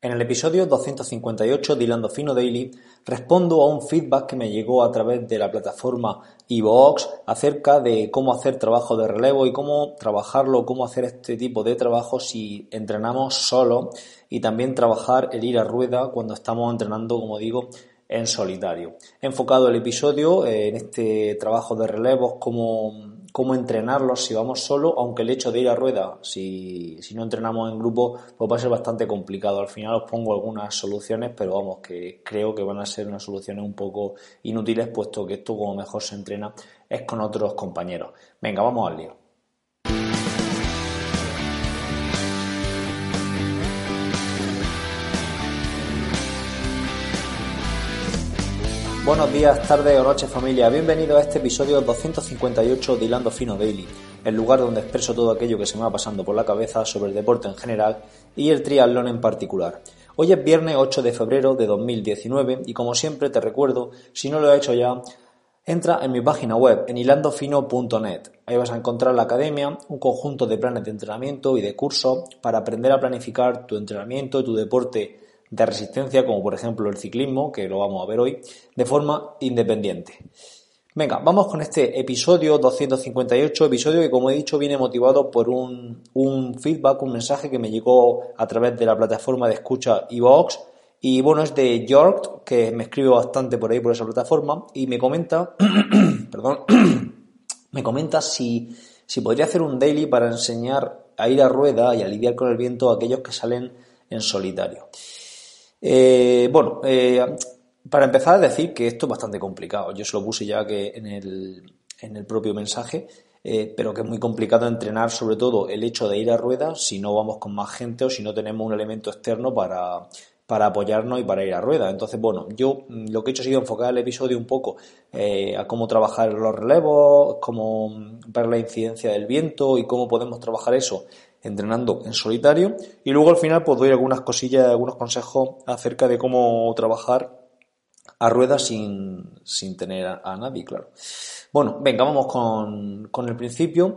En el episodio 258 de Hilando Fino Daily respondo a un feedback que me llegó a través de la plataforma iVoox acerca de cómo hacer trabajo de relevo y cómo trabajarlo, cómo hacer este tipo de trabajo si entrenamos solo y también trabajar el ir a rueda cuando estamos entrenando, como digo, en solitario. He enfocado el episodio en este trabajo de relevos, cómo entrenarlos si vamos solo, aunque el hecho de ir a rueda, si no entrenamos en grupo, pues va a ser bastante complicado. Al final os pongo algunas soluciones, pero vamos, que creo que van a ser unas soluciones un poco inútiles, puesto que esto como mejor se entrena es con otros compañeros. Venga, vamos al lío. Buenos días, tardes o noches, familia. Bienvenidos a este episodio 258 de Hilando Fino Daily, el lugar donde expreso todo aquello que se me va pasando por la cabeza sobre el deporte en general y el triatlón en particular. Hoy es viernes 8 de febrero de 2019 y como siempre te recuerdo, si no lo has hecho ya, entra en mi página web en hilandofino.net. Ahí vas a encontrar la academia, un conjunto de planes de entrenamiento y de cursos para aprender a planificar tu entrenamiento, tu deporte de resistencia, como por ejemplo el ciclismo, que lo vamos a ver hoy, de forma independiente. Venga, vamos con este episodio 258, episodio que, como he dicho, viene motivado por un feedback, un mensaje que me llegó a través de la plataforma de escucha iVoox, y bueno, es de Jorge, que me escribe bastante por ahí, por esa plataforma, y me comenta, me comenta si podría hacer un daily para enseñar a ir a rueda y a lidiar con el viento a aquellos que salen en solitario. Para empezar a decir que esto es bastante complicado. Yo se lo puse ya que en el propio mensaje, pero que es muy complicado entrenar sobre todo el hecho de ir a ruedas si no vamos con más gente o si no tenemos un elemento externo para apoyarnos y para ir a ruedas. Entonces, bueno, yo lo que he hecho ha sido enfocar el episodio un poco a cómo trabajar los relevos, cómo ver la incidencia del viento y cómo podemos trabajar eso entrenando en solitario, y luego al final pues doy algunas cosillas, algunos consejos acerca de cómo trabajar a ruedas sin tener a nadie, claro. Bueno, venga, vamos con el principio.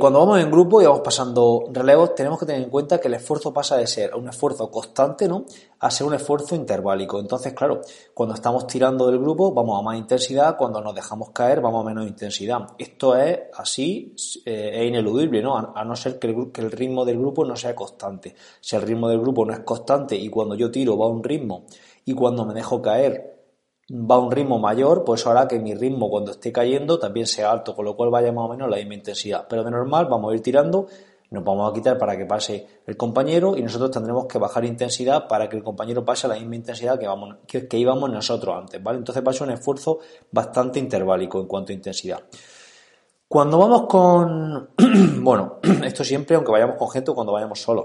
Cuando vamos en grupo y vamos pasando relevos, tenemos que tener en cuenta que el esfuerzo pasa de ser un esfuerzo constante, ¿no?, a ser un esfuerzo interválico. Entonces, claro, cuando estamos tirando del grupo vamos a más intensidad, cuando nos dejamos caer vamos a menos intensidad. Esto es así, es ineludible, ¿no? A no ser que el ritmo del grupo no sea constante. Si el ritmo del grupo no es constante y cuando yo tiro va a un ritmo y cuando me dejo caer va a un ritmo mayor, pues hará que mi ritmo cuando esté cayendo también sea alto, con lo cual vaya más o menos la misma intensidad. Pero de normal vamos a ir tirando, nos vamos a quitar para que pase el compañero y nosotros tendremos que bajar intensidad para que el compañero pase a la misma intensidad que íbamos nosotros antes, ¿vale? Entonces va a ser un esfuerzo bastante interválico en cuanto a intensidad. Cuando vamos con... bueno, esto siempre, aunque vayamos con gente o cuando vayamos solos,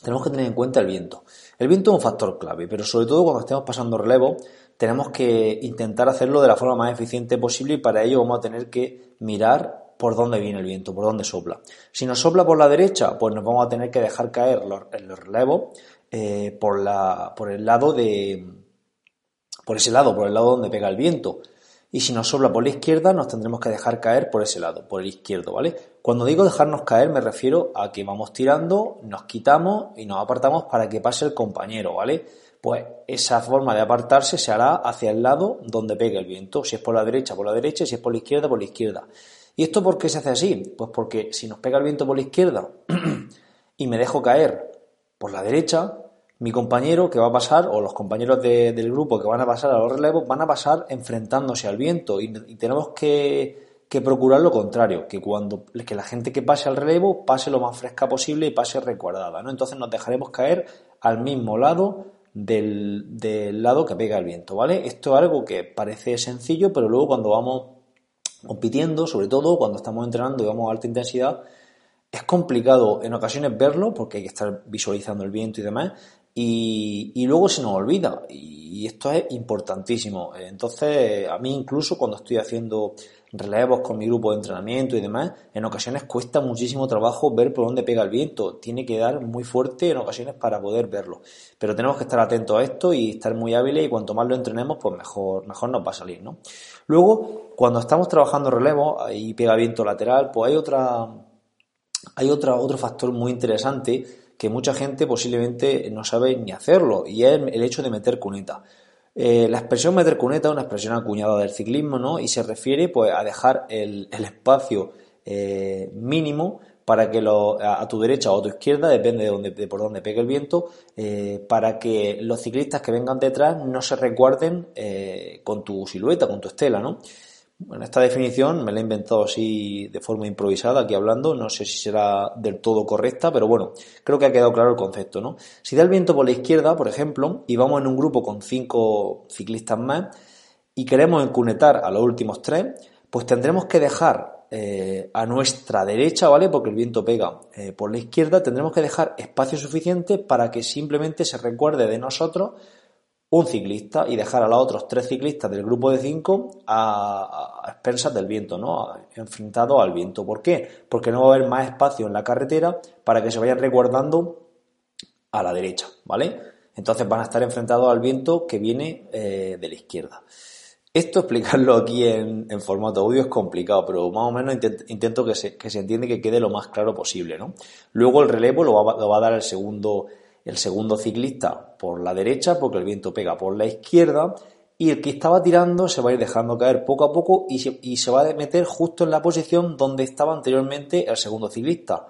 tenemos que tener en cuenta el viento. El viento es un factor clave, pero sobre todo cuando estemos pasando relevo, tenemos que intentar hacerlo de la forma más eficiente posible, y para ello vamos a tener que mirar por dónde viene el viento, por dónde sopla. Si nos sopla por la derecha, pues nos vamos a tener que dejar caer los relevos por el lado donde pega el viento. Y si nos sopla por la izquierda, nos tendremos que dejar caer por ese lado, por el izquierdo, ¿vale? Cuando digo dejarnos caer, me refiero a que vamos tirando, nos quitamos y nos apartamos para que pase el compañero, ¿vale? Pues esa forma de apartarse se hará hacia el lado donde pegue el viento. Si es por la derecha, si es por la izquierda, por la izquierda. ¿Y esto por qué se hace así? Pues porque si nos pega el viento por la izquierda y me dejo caer por la derecha, mi compañero que va a pasar, o los compañeros del grupo que van a pasar a los relevos, van a pasar enfrentándose al viento, y tenemos que procurar lo contrario, que la gente que pase al relevo pase lo más fresca posible y pase resguardada, ¿no? Entonces nos dejaremos caer al mismo lado del lado que pega el viento, ¿vale? Esto es algo que parece sencillo, pero luego cuando vamos compitiendo, sobre todo cuando estamos entrenando y vamos a alta intensidad, es complicado en ocasiones verlo porque hay que estar visualizando el viento y demás, y luego se nos olvida, y esto es importantísimo. Entonces, a mí incluso cuando estoy haciendo relevos con mi grupo de entrenamiento y demás, en ocasiones cuesta muchísimo trabajo ver por dónde pega el viento, tiene que dar muy fuerte en ocasiones para poder verlo, pero tenemos que estar atentos a esto y estar muy hábiles, y cuanto más lo entrenemos, pues mejor nos va a salir, ¿no? Luego, cuando estamos trabajando relevos y pega viento lateral, pues hay otro factor muy interesante, que mucha gente posiblemente no sabe ni hacerlo, y es el hecho de meter cuneta. La expresión meter cuneta es una expresión acuñada del ciclismo, ¿no? Y se refiere pues a dejar el espacio mínimo para que a tu derecha o a tu izquierda, depende de por dónde pegue el viento, para que los ciclistas que vengan detrás no se resguarden con tu silueta, con tu estela, ¿no? Bueno, esta definición me la he inventado así de forma improvisada aquí hablando, no sé si será del todo correcta, pero bueno, creo que ha quedado claro el concepto, ¿no? Si da el viento por la izquierda, por ejemplo, y vamos en un grupo con 5 ciclistas más y queremos encunetar a los últimos 3, pues tendremos que dejar a nuestra derecha, ¿vale? Porque el viento pega por la izquierda, tendremos que dejar espacio suficiente para que simplemente se recuerde de nosotros un ciclista y dejar a los otros 3 ciclistas del grupo de 5 a expensas del viento, ¿no? Enfrentados al viento. ¿Por qué? Porque no va a haber más espacio en la carretera para que se vayan recuerdando a la derecha, ¿vale? Entonces van a estar enfrentados al viento que viene de la izquierda. Esto explicarlo aquí en formato audio es complicado, pero más o menos intento que se entienda y que quede lo más claro posible, ¿no? Luego el relevo lo va a dar el segundo ciclista por la derecha, porque el viento pega por la izquierda, y el que estaba tirando se va a ir dejando caer poco a poco y se va a meter justo en la posición donde estaba anteriormente el segundo ciclista,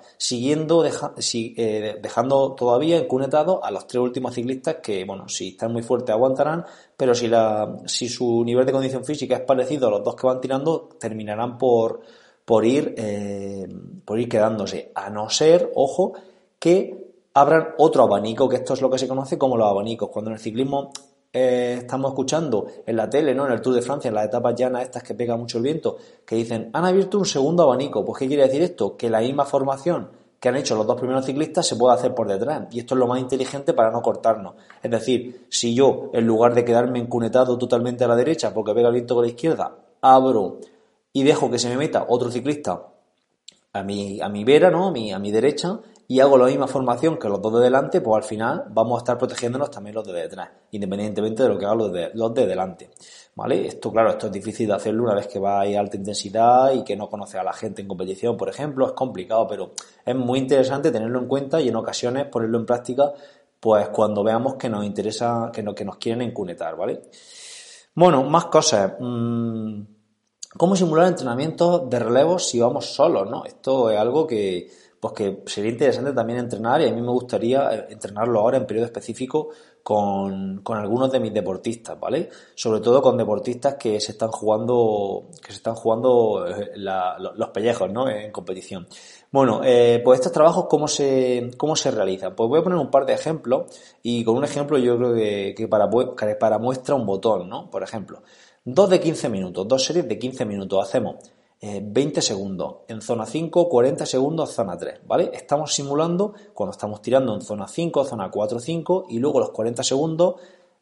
dejando todavía encunetados a los 3 últimos ciclistas que, bueno, si están muy fuertes aguantarán, pero si su nivel de condición física es parecido a los 2 que van tirando, terminarán por ir quedándose, a no ser, ojo, que abran otro abanico, que esto es lo que se conoce como los abanicos. Cuando en el ciclismo estamos escuchando en la tele, ¿no? En el Tour de Francia, en las etapas llanas estas que pega mucho el viento, que dicen, han abierto un segundo abanico. Pues, ¿qué quiere decir esto? Que la misma formación que han hecho los 2 primeros ciclistas se puede hacer por detrás, y esto es lo más inteligente para no cortarnos. Es decir, si yo, en lugar de quedarme encunetado totalmente a la derecha porque pega el viento con la izquierda, abro y dejo que se me meta otro ciclista a mi vera, ¿no? A mi derecha, y hago la misma formación que los 2 de delante, pues al final vamos a estar protegiéndonos también los de detrás, independientemente de lo que hagan los de delante, ¿vale? Esto, claro, esto es difícil de hacerlo una vez que vais a alta intensidad y que no conoces a la gente en competición, por ejemplo, es complicado, pero es muy interesante tenerlo en cuenta y en ocasiones ponerlo en práctica, pues cuando veamos que nos interesa, que nos quieren encunetar, ¿vale? Bueno, más cosas. ¿Cómo simular entrenamientos de relevos si vamos solos, no? Esto es algo que sería interesante también entrenar, y a mí me gustaría entrenarlo ahora en periodo específico con algunos de mis deportistas, ¿vale? Sobre todo con deportistas que se están jugando los pellejos, ¿no? En competición. Bueno, pues estos trabajos, ¿cómo se realizan? Pues voy a poner un par de ejemplos, y con un ejemplo yo creo que para muestra un botón, ¿no? Por ejemplo, 2 series de 15 minutos, hacemos 20 segundos en zona 5, 40 segundos zona 3, ¿vale? Estamos simulando cuando estamos tirando en zona 5, zona 4, 5, y luego los 40 segundos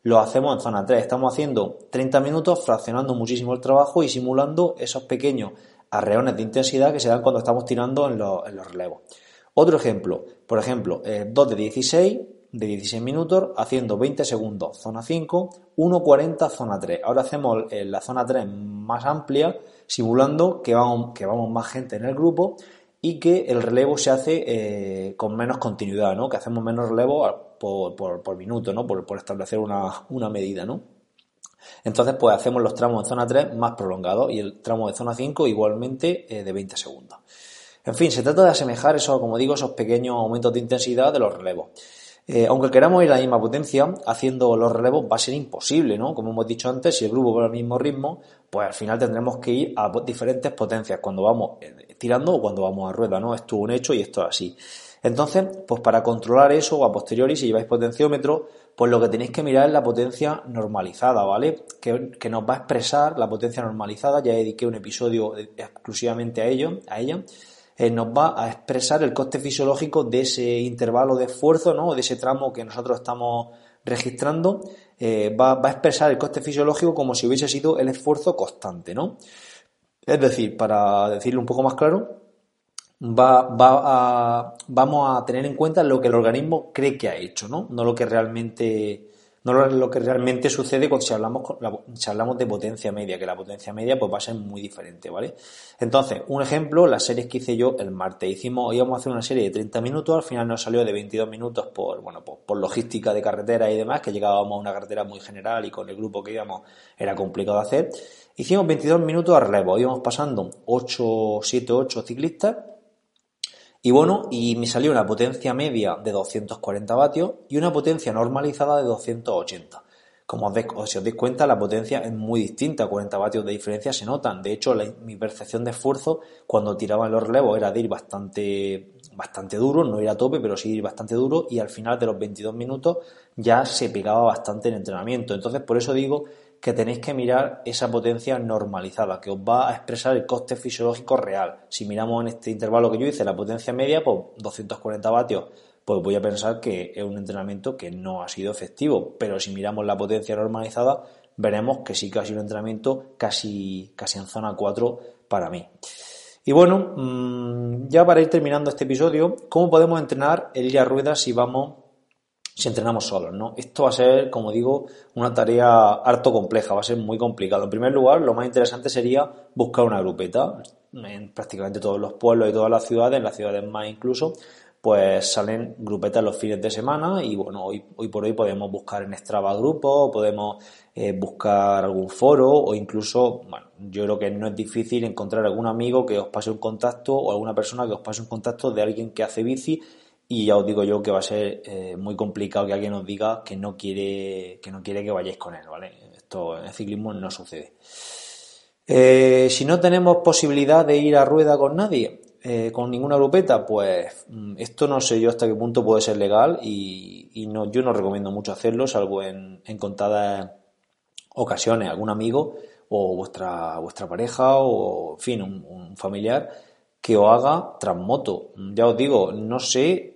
los hacemos en zona 3. Estamos haciendo 30 minutos, fraccionando muchísimo el trabajo y simulando esos pequeños arreones de intensidad que se dan cuando estamos tirando en los relevos. Otro ejemplo, por ejemplo, 2 de 16 minutos, haciendo 20 segundos zona 5, 1.40 zona 3. Ahora hacemos la zona 3 más amplia, simulando que vamos más gente en el grupo y que el relevo se hace con menos continuidad, ¿no? Que hacemos menos relevo por minuto, ¿no? Por establecer una medida, ¿no? Entonces, pues hacemos los tramos en zona 3 más prolongados y el tramo de zona 5 igualmente de 20 segundos. En fin, se trata de asemejar eso, como digo, esos pequeños aumentos de intensidad de los relevos. Aunque queramos ir a la misma potencia, haciendo los relevos va a ser imposible, ¿no? Como hemos dicho antes, si el grupo va al mismo ritmo, pues al final tendremos que ir a diferentes potencias cuando vamos tirando o cuando vamos a rueda, ¿no? Esto es un hecho y esto es así. Entonces, pues para controlar eso, a posteriori, si lleváis potenciómetro, pues lo que tenéis que mirar es la potencia normalizada, ¿vale? Que nos va a expresar la potencia normalizada, ya dediqué un episodio exclusivamente a ella. Nos va a expresar el coste fisiológico de ese intervalo de esfuerzo, ¿no? De ese tramo que nosotros estamos registrando, va a expresar el coste fisiológico como si hubiese sido el esfuerzo constante, ¿no? Es decir, para decirlo un poco más claro, vamos a tener en cuenta lo que el organismo cree que ha hecho, ¿no? No lo que realmente no lo que realmente sucede cuando si hablamos de potencia media, que la potencia media pues va a ser muy diferente, ¿vale? Entonces, un ejemplo, las series que hice yo el martes, íbamos a hacer una serie de 30 minutos, al final nos salió de 22 minutos por logística de carretera y demás, que llegábamos a una carretera muy general y con el grupo que íbamos era complicado de hacer. Hicimos 22 minutos a relevo, íbamos pasando 8 ciclistas. Y bueno, y me salió una potencia media de 240 vatios y una potencia normalizada de 280. Como si os dais cuenta, la potencia es muy distinta, 40 vatios de diferencia se notan. De hecho, mi percepción de esfuerzo cuando tiraba los relevos era de ir bastante duro, no ir a tope, pero sí ir bastante duro, y al final de los 22 minutos ya se pegaba bastante en entrenamiento. Entonces, por eso digo que tenéis que mirar esa potencia normalizada, que os va a expresar el coste fisiológico real. Si miramos en este intervalo que yo hice, la potencia media, pues 240 vatios, pues voy a pensar que es un entrenamiento que no ha sido efectivo. Pero si miramos la potencia normalizada, veremos que sí que ha sido un entrenamiento casi en zona 4 para mí. Y bueno, ya para ir terminando este episodio, ¿cómo podemos entrenar el día a rueda si entrenamos solos, ¿no? Esto va a ser, como digo, una tarea harto compleja, va a ser muy complicado. En primer lugar, lo más interesante sería buscar una grupeta. En prácticamente todos los pueblos y todas las ciudades, en las ciudades más incluso, pues salen grupetas los fines de semana y bueno, hoy por hoy podemos buscar en Strava Grupo, podemos buscar algún foro o incluso, bueno, yo creo que no es difícil encontrar algún amigo que os pase un contacto o alguna persona que os pase un contacto de alguien que hace bici. Y ya os digo yo que va a ser muy complicado que alguien os diga que no quiere que vayáis con él, ¿vale? Esto en el ciclismo no sucede. Si no tenemos posibilidad de ir a rueda con nadie, con ninguna grupeta, pues esto no sé yo hasta qué punto puede ser legal y no, yo no recomiendo mucho hacerlo, salvo en contadas ocasiones, algún amigo o vuestra pareja o, en fin, un familiar que os haga tras moto. Ya os digo, no sé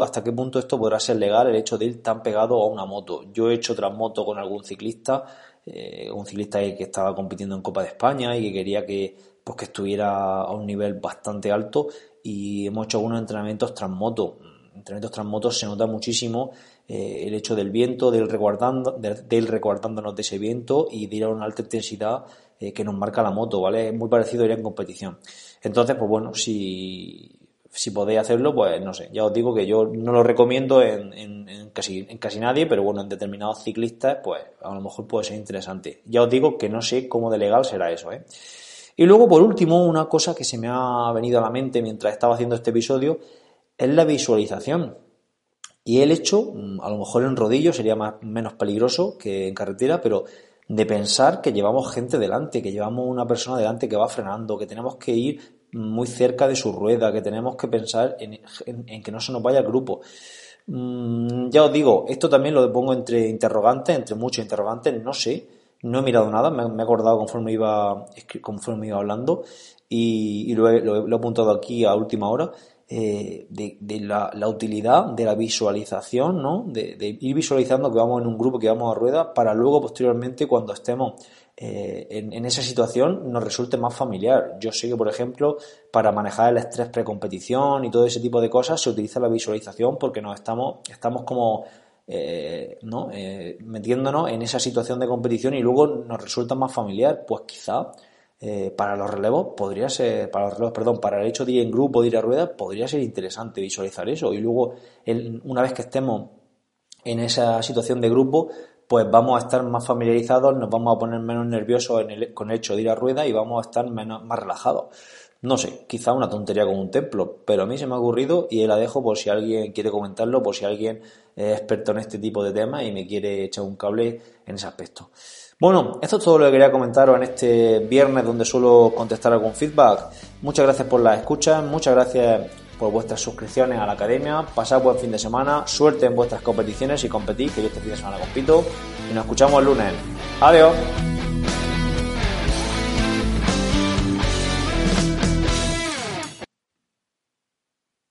hasta qué punto esto podrá ser legal, el hecho de ir tan pegado a una moto. Yo he hecho tras moto con algún ciclista, que estaba compitiendo en Copa de España y que quería que estuviera a un nivel bastante alto, y hemos hecho algunos entrenamientos tras moto. Entrenamientos tras moto se nota muchísimo el hecho del viento, del recortándonos de ese viento y de ir a una alta intensidad que nos marca la moto, ¿vale? Es muy parecido a ir en competición. Entonces, pues bueno, si podéis hacerlo, pues no sé, ya os digo que yo no lo recomiendo en casi nadie, pero bueno, en determinados ciclistas, pues a lo mejor puede ser interesante. Ya os digo que no sé cómo de legal será eso, ¿eh? Y luego, por último, una cosa que se me ha venido a la mente mientras estaba haciendo este episodio es la visualización. Y el hecho, a lo mejor en rodillo sería menos peligroso que en carretera, pero de pensar que llevamos gente delante, que llevamos una persona delante que va frenando, que tenemos que ir muy cerca de su rueda, que tenemos que pensar en que no se nos vaya el grupo. Ya os digo, esto también lo pongo entre muchos interrogantes, no sé, no he mirado nada, me he acordado conforme iba hablando y lo he apuntado aquí a última hora. De la utilidad de la visualización, ¿no? De ir visualizando que vamos en un grupo, que vamos a rueda, para luego posteriormente cuando estemos en esa situación nos resulte más familiar. Yo sé que, por ejemplo, para manejar el estrés precompetición y todo ese tipo de cosas se utiliza la visualización porque nos estamos como metiéndonos en esa situación de competición y luego nos resulta más familiar. Pues quizá para el hecho de ir en grupo, de ir a rueda, podría ser interesante visualizar eso. Y luego, una vez que estemos en esa situación de grupo, pues vamos a estar más familiarizados, nos vamos a poner menos nerviosos con el hecho de ir a rueda y vamos a estar más relajados. No sé, quizá una tontería como un templo, pero a mí se me ha ocurrido y la dejo por si alguien quiere comentarlo, por si alguien es experto en este tipo de temas y me quiere echar un cable en ese aspecto. Bueno, esto es todo lo que quería comentaros en este viernes donde suelo contestar algún feedback. Muchas gracias por las escuchas, muchas gracias por vuestras suscripciones a la Academia. Pasad buen fin de semana, suerte en vuestras competiciones y competid, que yo este fin de semana compito. Y nos escuchamos el lunes. ¡Adiós!